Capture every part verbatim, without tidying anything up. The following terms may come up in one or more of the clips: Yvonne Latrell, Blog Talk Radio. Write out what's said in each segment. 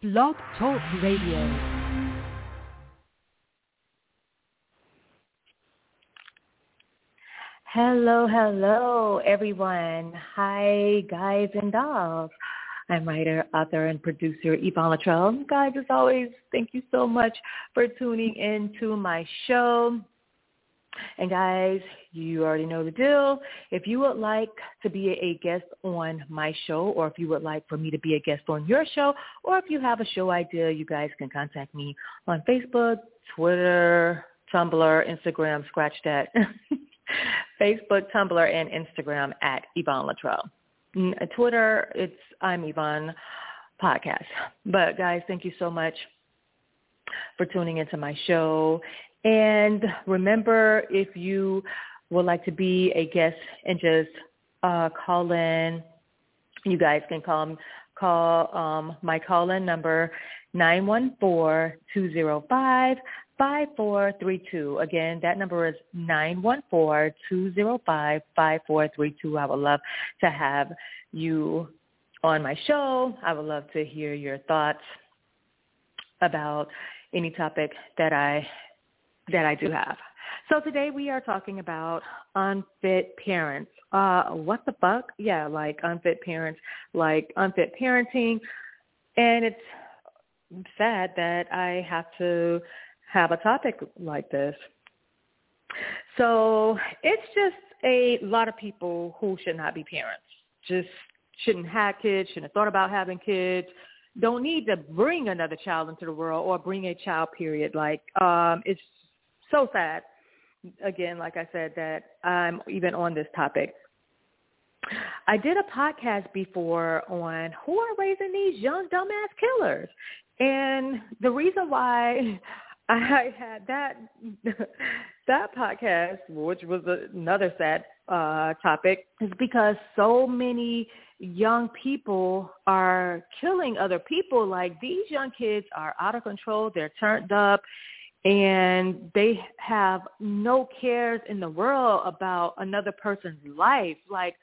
Blog Talk Radio. Hello, hello, everyone. Hi, guys and dolls. I'm writer, author, and producer Yvonne Latrell. Guys, as always, thank you so much for tuning in to my show. And guys, you already know the deal. If you would like to be a guest on my show, or if you would like for me to be a guest on your show, or if you have a show idea, you guys can contact me on Facebook, Twitter, Tumblr, Instagram, scratch that. Facebook, Tumblr, and Instagram at Yvonne Latrell. Twitter, it's I'm Yvonne Podcast. But guys, thank you so much for tuning into my show. And remember, if you would like to be a guest and just uh, call in, you guys can call call um, my call-in number, nine one four, two zero five, five four three two. Again, that number is nine one four, two zero five, five four three two. I would love to have you on my show. I would love to hear your thoughts about any topic that I that I do have. So today we are talking about unfit parents. Uh, what the fuck? Yeah, like unfit parents, like unfit parenting. And it's sad that I have to have a topic like this. So it's just a lot of people who should not be parents, just shouldn't have kids, shouldn't have thought about having kids, don't need to bring another child into the world or bring a child, period. Like um, it's so sad, again, like I said, that I'm even on this topic. I did a podcast before on who are raising these young dumbass killers. And the reason why I had that that podcast, which was another sad uh, topic, is because so many young people are killing other people. Like, these young kids are out of control. They're turned up. And they have no cares in the world about another person's life. Like,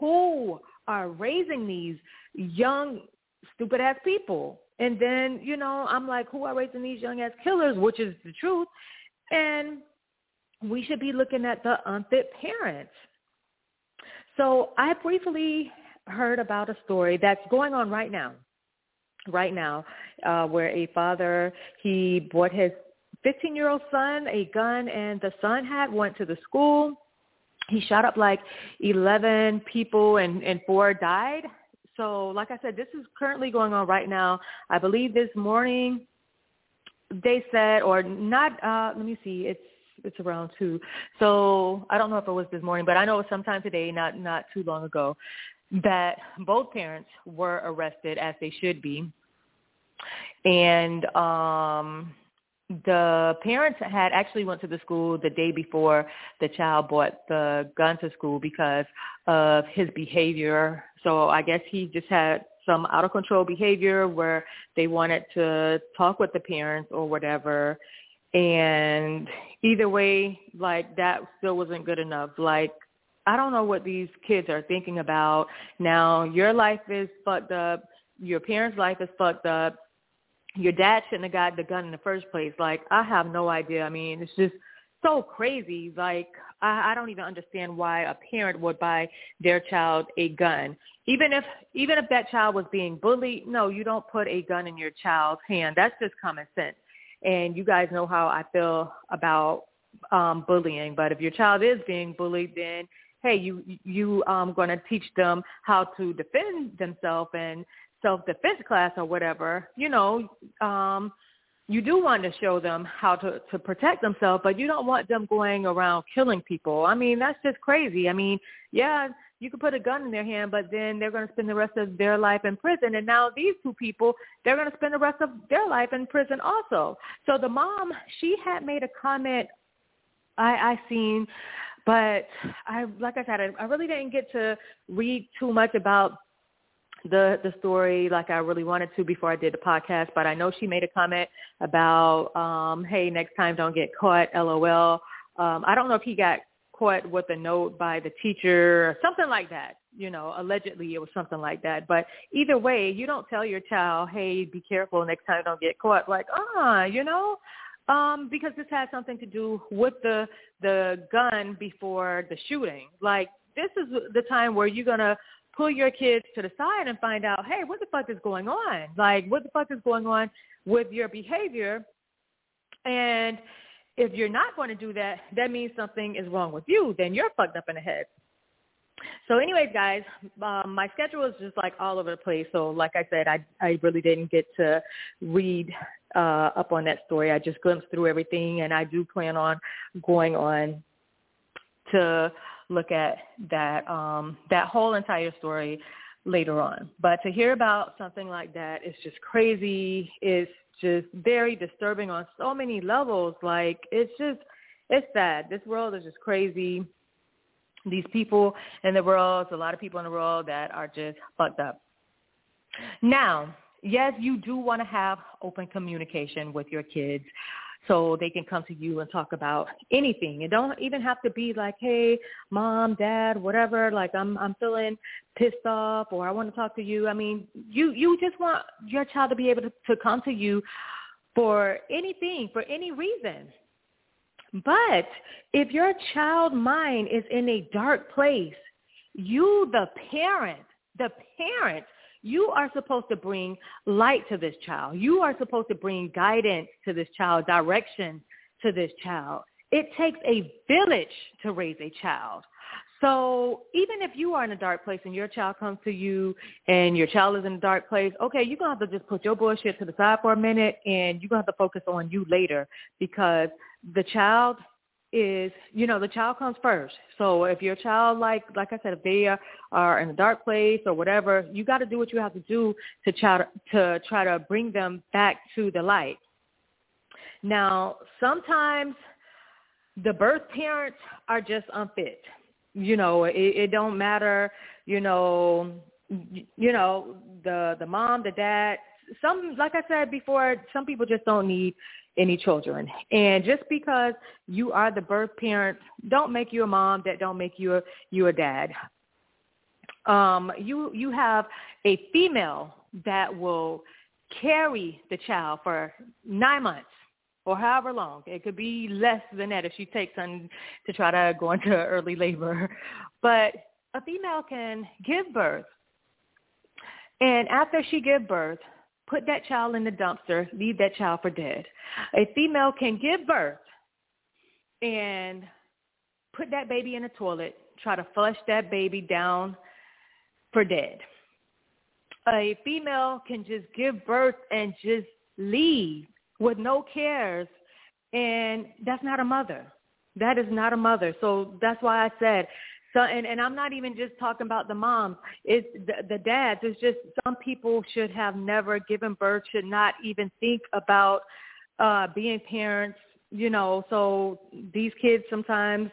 who are raising these young, stupid-ass people? And then, you know, I'm like, who are raising these young-ass killers, which is the truth. And we should be looking at the unfit parents. So I briefly heard about a story that's going on right now, right now, uh, where a father, he bought his fifteen-year-old son a gun, and the son had went to the school. He shot up like eleven people, and, and four died. So like I said, this is currently going on right now. I believe this morning they said, or not, uh, let me see, it's it's around two. So I don't know if it was this morning, but I know it was sometime today, not not too long ago, that both parents were arrested, as they should be. And um the parents had actually went to the school the day before the child brought the gun to school because of his behavior. So I guess he just had some out of control behavior where they wanted to talk with the parents or whatever. And either way, like, that still wasn't good enough. Like, I don't know what these kids are thinking about. Now, your life is fucked up. Your parents' life is fucked up. Your dad shouldn't have got the gun in the first place. Like, I have no idea. I mean, it's just so crazy. Like, I, I don't even understand why a parent would buy their child a gun. Even if even if that child was being bullied, no, you don't put a gun in your child's hand. That's just common sense. And you guys know how I feel about um, bullying. But if your child is being bullied, then, hey, you you um going to teach them how to defend themselves and self-defense class or whatever. You know, um, you do want to show them how to, to protect themselves, but you don't want them going around killing people. I mean, that's just crazy. I mean, yeah, you could put a gun in their hand, but then they're going to spend the rest of their life in prison. And now these two people, they're going to spend the rest of their life in prison also. So the mom, she had made a comment I, I seen, but I, like I said, I, I really didn't get to read too much about the the story like I really wanted to before I did the podcast, but I know she made a comment about, um, hey, next time don't get caught, LOL. Um, I don't know if he got caught with a note by the teacher or something like that. you know, allegedly it was something like that. But either way, you don't tell your child, hey, be careful next time, don't get caught. Like, ah, uh, you know, um, because this has something to do with the the gun before the shooting. Like, this is the time where you're going to pull your kids to the side and find out, hey, what the fuck is going on? Like, what the fuck is going on with your behavior? And if you're not going to do that, that means something is wrong with you. Then you're fucked up in the head. So anyways, guys, um, my schedule is just like all over the place. So like I said, I, I really didn't get to read uh, up on that story. I just glimpsed through everything, and I do plan on going on to look at that um, that whole entire story later on. But to hear about something like that is just crazy. It's just very disturbing on so many levels. Like, it's just, it's sad. This world is just crazy. These people in the world, a lot of people in the world that are just fucked up. Now, yes, you do want to have open communication with your kids so they can come to you and talk about anything. It don't even have to be like, hey, mom, dad, whatever, like I'm I'm feeling pissed off or I want to talk to you. I mean, you, you just want your child to be able to, to come to you for anything, for any reason. But if your child's mind is in a dark place, you, the parent, the parent, you are supposed to bring light to this child. You are supposed to bring guidance to this child, direction to this child. It takes a village to raise a child. So even if you are in a dark place and your child comes to you and your child is in a dark place, okay, you're going to have to just put your bullshit to the side for a minute and you're going to have to focus on you later because the child is, you know, the child comes first. So if your child, like like I said, if they are, are in a dark place or whatever, you got to do what you have to do to try, to try to bring them back to the light. Now, sometimes the birth parents are just unfit. You know, it, it don't matter, you know, you know, the, the mom, the dad, some, like I said before, some people just don't need any children. And just because you are the birth parent, don't make you a mom, that don't make you a, you a dad. Um, you, you have a female that will carry the child for nine months. Or however long. It could be less than that if she takes on to try to go into early labor. But a female can give birth. And after she gives birth, put that child in the dumpster, leave that child for dead. A female can give birth and put that baby in the toilet, try to flush that baby down for dead. A female can just give birth and just leave with no cares, and that's not a mother. That is not a mother. So that's why I said, so, and, and I'm not even just talking about the moms. It's the, the dads. It's just some people should have never given birth, should not even think about uh, being parents, you know. So these kids sometimes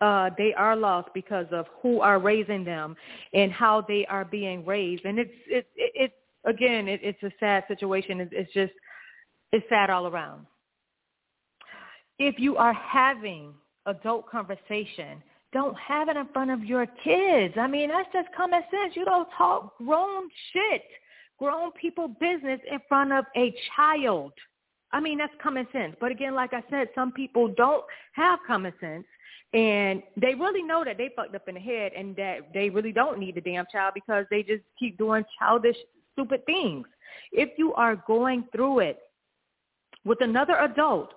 uh, they are lost because of who are raising them and how they are being raised. And it's, it's, it's again, it, it's a sad situation. It's, it's just, It's sad all around. If you are having adult conversation, don't have it in front of your kids. I mean, that's just common sense. You don't talk grown shit, grown people business in front of a child. I mean, that's common sense. But again, like I said, some people don't have common sense, and they really know that they fucked up in the head and that they really don't need the damn child because they just keep doing childish, stupid things. If you are going through it with another adult,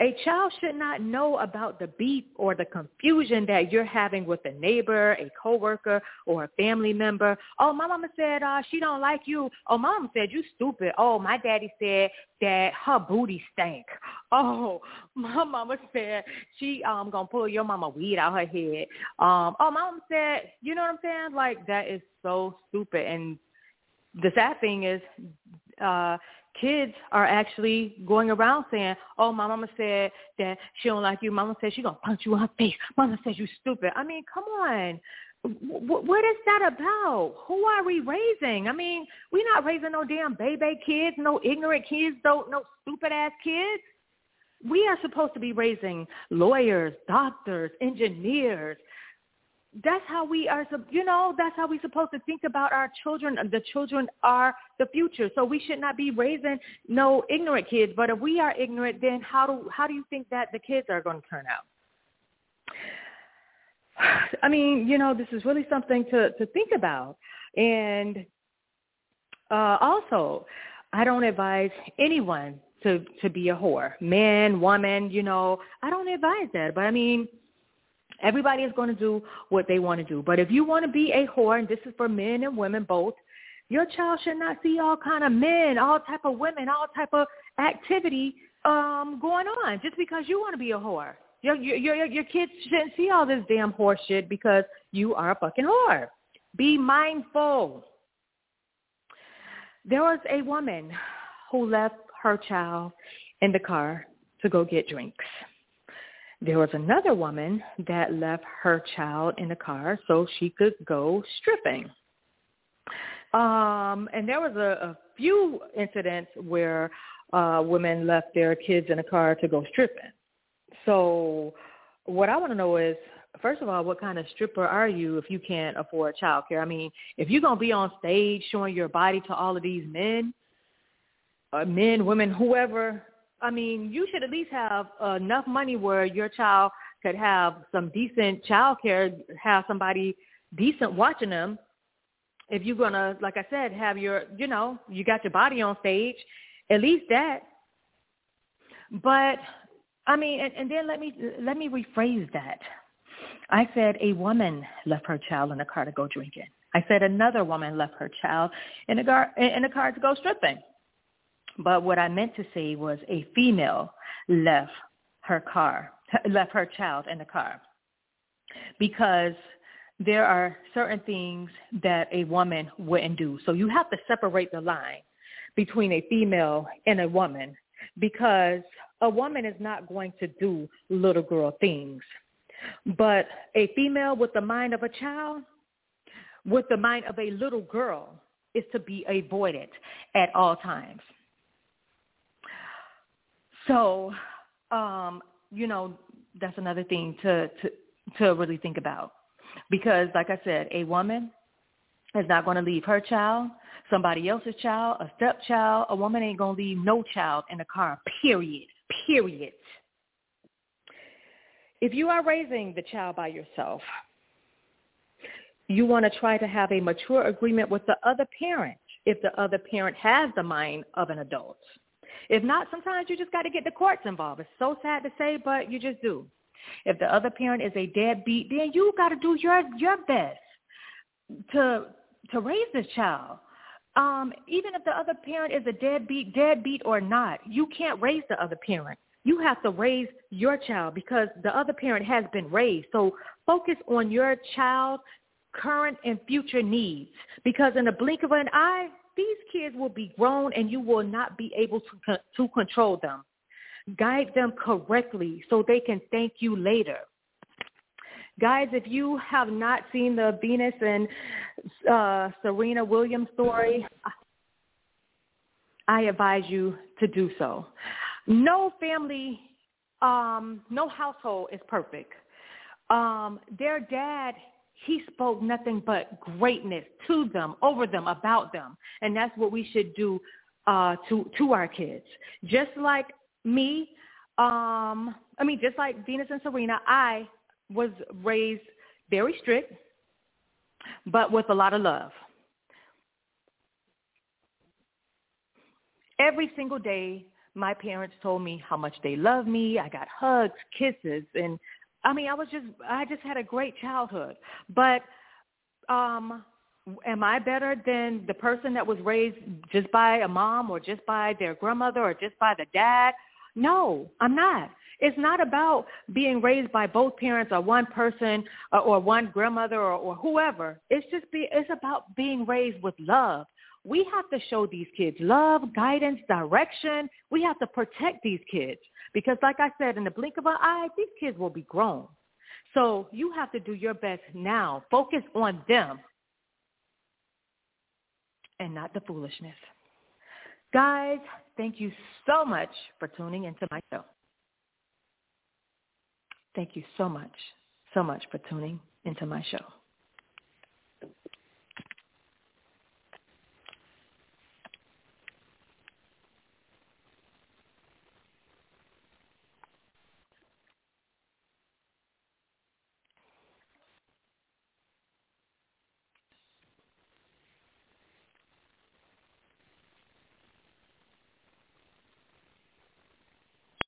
a child should not know about the beef or the confusion that you're having with a neighbor, a coworker, or a family member. Oh, my mama said uh, she don't like you. Oh, my mama said you stupid. Oh, my daddy said that her booty stank. Oh, my mama said she um gonna pull your mama weed out her head. Um, oh, my mama said, you know what I'm saying? Like, that is so stupid. And the sad thing is, uh. kids are actually going around saying, oh, my mama said that she don't like you. Mama said she going to punch you in her face. Mama said you stupid. I mean, come on. W- what is that about? Who are we raising? I mean, we're not raising no damn baby kids, no ignorant kids, no, no stupid-ass kids. We are supposed to be raising lawyers, doctors, engineers, that's how we are, you know, that's how we're supposed to think about our children. The children are the future. So we should not be raising no ignorant kids. But if we are ignorant, then how do, how do you think that the kids are going to turn out? I mean, you know, this is really something to, to think about. And uh, also, I don't advise anyone to, to be a whore, man, woman, you know, I don't advise that. But I mean, everybody is going to do what they want to do. But if you want to be a whore, and this is for men and women both, your child should not see all kind of men, all type of women, all type of activity um, going on just because you want to be a whore. Your, your, your kids shouldn't see all this damn horse shit because you are a fucking whore. Be mindful. There was a woman who left her child in the car to go get drinks. There was another woman that left her child in the car so she could go stripping. Um, and there was a, a few incidents where uh, women left their kids in the car to go stripping. So what I want to know is, first of all, what kind of stripper are you if you can't afford childcare? I mean, if you're going to be on stage showing your body to all of these men, uh, men, women, whoever, I mean, you should at least have enough money where your child could have some decent childcare, have somebody decent watching them. If you're going to, like I said, have your, you know, you got your body on stage, at least that. But I mean, and, and then let me let me rephrase that. I said a woman left her child in the car to go drinking. I said another woman left her child in the car in the car to go stripping. But what I meant to say was a female left her car left her child in the car, because there are certain things that a woman wouldn't do. So you have to separate the line between a female and a woman, because a woman is not going to do little girl things. But a female with the mind of a child, with the mind of a little girl, is to be avoided at all times. So, um, you know, that's another thing to, to, to really think about, because like I said, a woman is not going to leave her child, somebody else's child, a stepchild. A woman ain't going to leave no child in the car, period, period. If you are raising the child by yourself, you want to try to have a mature agreement with the other parent if the other parent has the mind of an adult. If not, sometimes you just got to get the courts involved. It's so sad to say, but you just do. If the other parent is a deadbeat, then you got to do your your best to to raise this child. Um, even if the other parent is a deadbeat, deadbeat or not, you can't raise the other parent. You have to raise your child because the other parent has been raised. So focus on your child's current and future needs, because in the blink of an eye, these kids will be grown and you will not be able to, to control them. Guide them correctly so they can thank you later. Guys, if you have not seen the Venus and uh, Serena Williams story, I advise you to do so. No family, um, no household is perfect. Um, their dad, he spoke nothing but greatness to them, over them, about them. And that's what we should do uh, to, to our kids. Just like me, um, I mean, just like Venus and Serena, I was raised very strict, but with a lot of love. Every single day, my parents told me how much they loved me. I got hugs, kisses, and I mean, I was just, I just had a great childhood. But um, am I better than the person that was raised just by a mom or just by their grandmother or just by the dad? No, I'm not. It's not about being raised by both parents or one person or, or one grandmother or, or whoever. It's just be, it's about being raised with love. We have to show these kids love, guidance, direction. We have to protect these kids because, like I said, in the blink of an eye, these kids will be grown. So you have to do your best now. Focus on them and not the foolishness. Guys, thank you so much for tuning into my show. Thank you so much, so much for tuning into my show.